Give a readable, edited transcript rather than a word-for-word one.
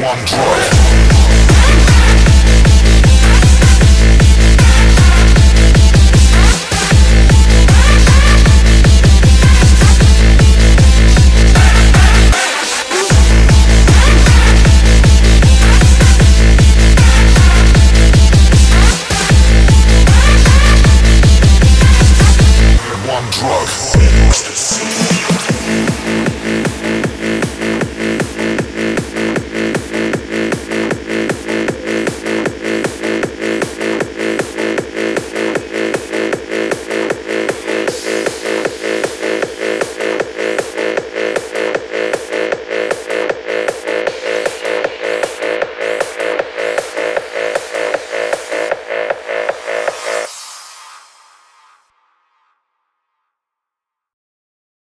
One drug.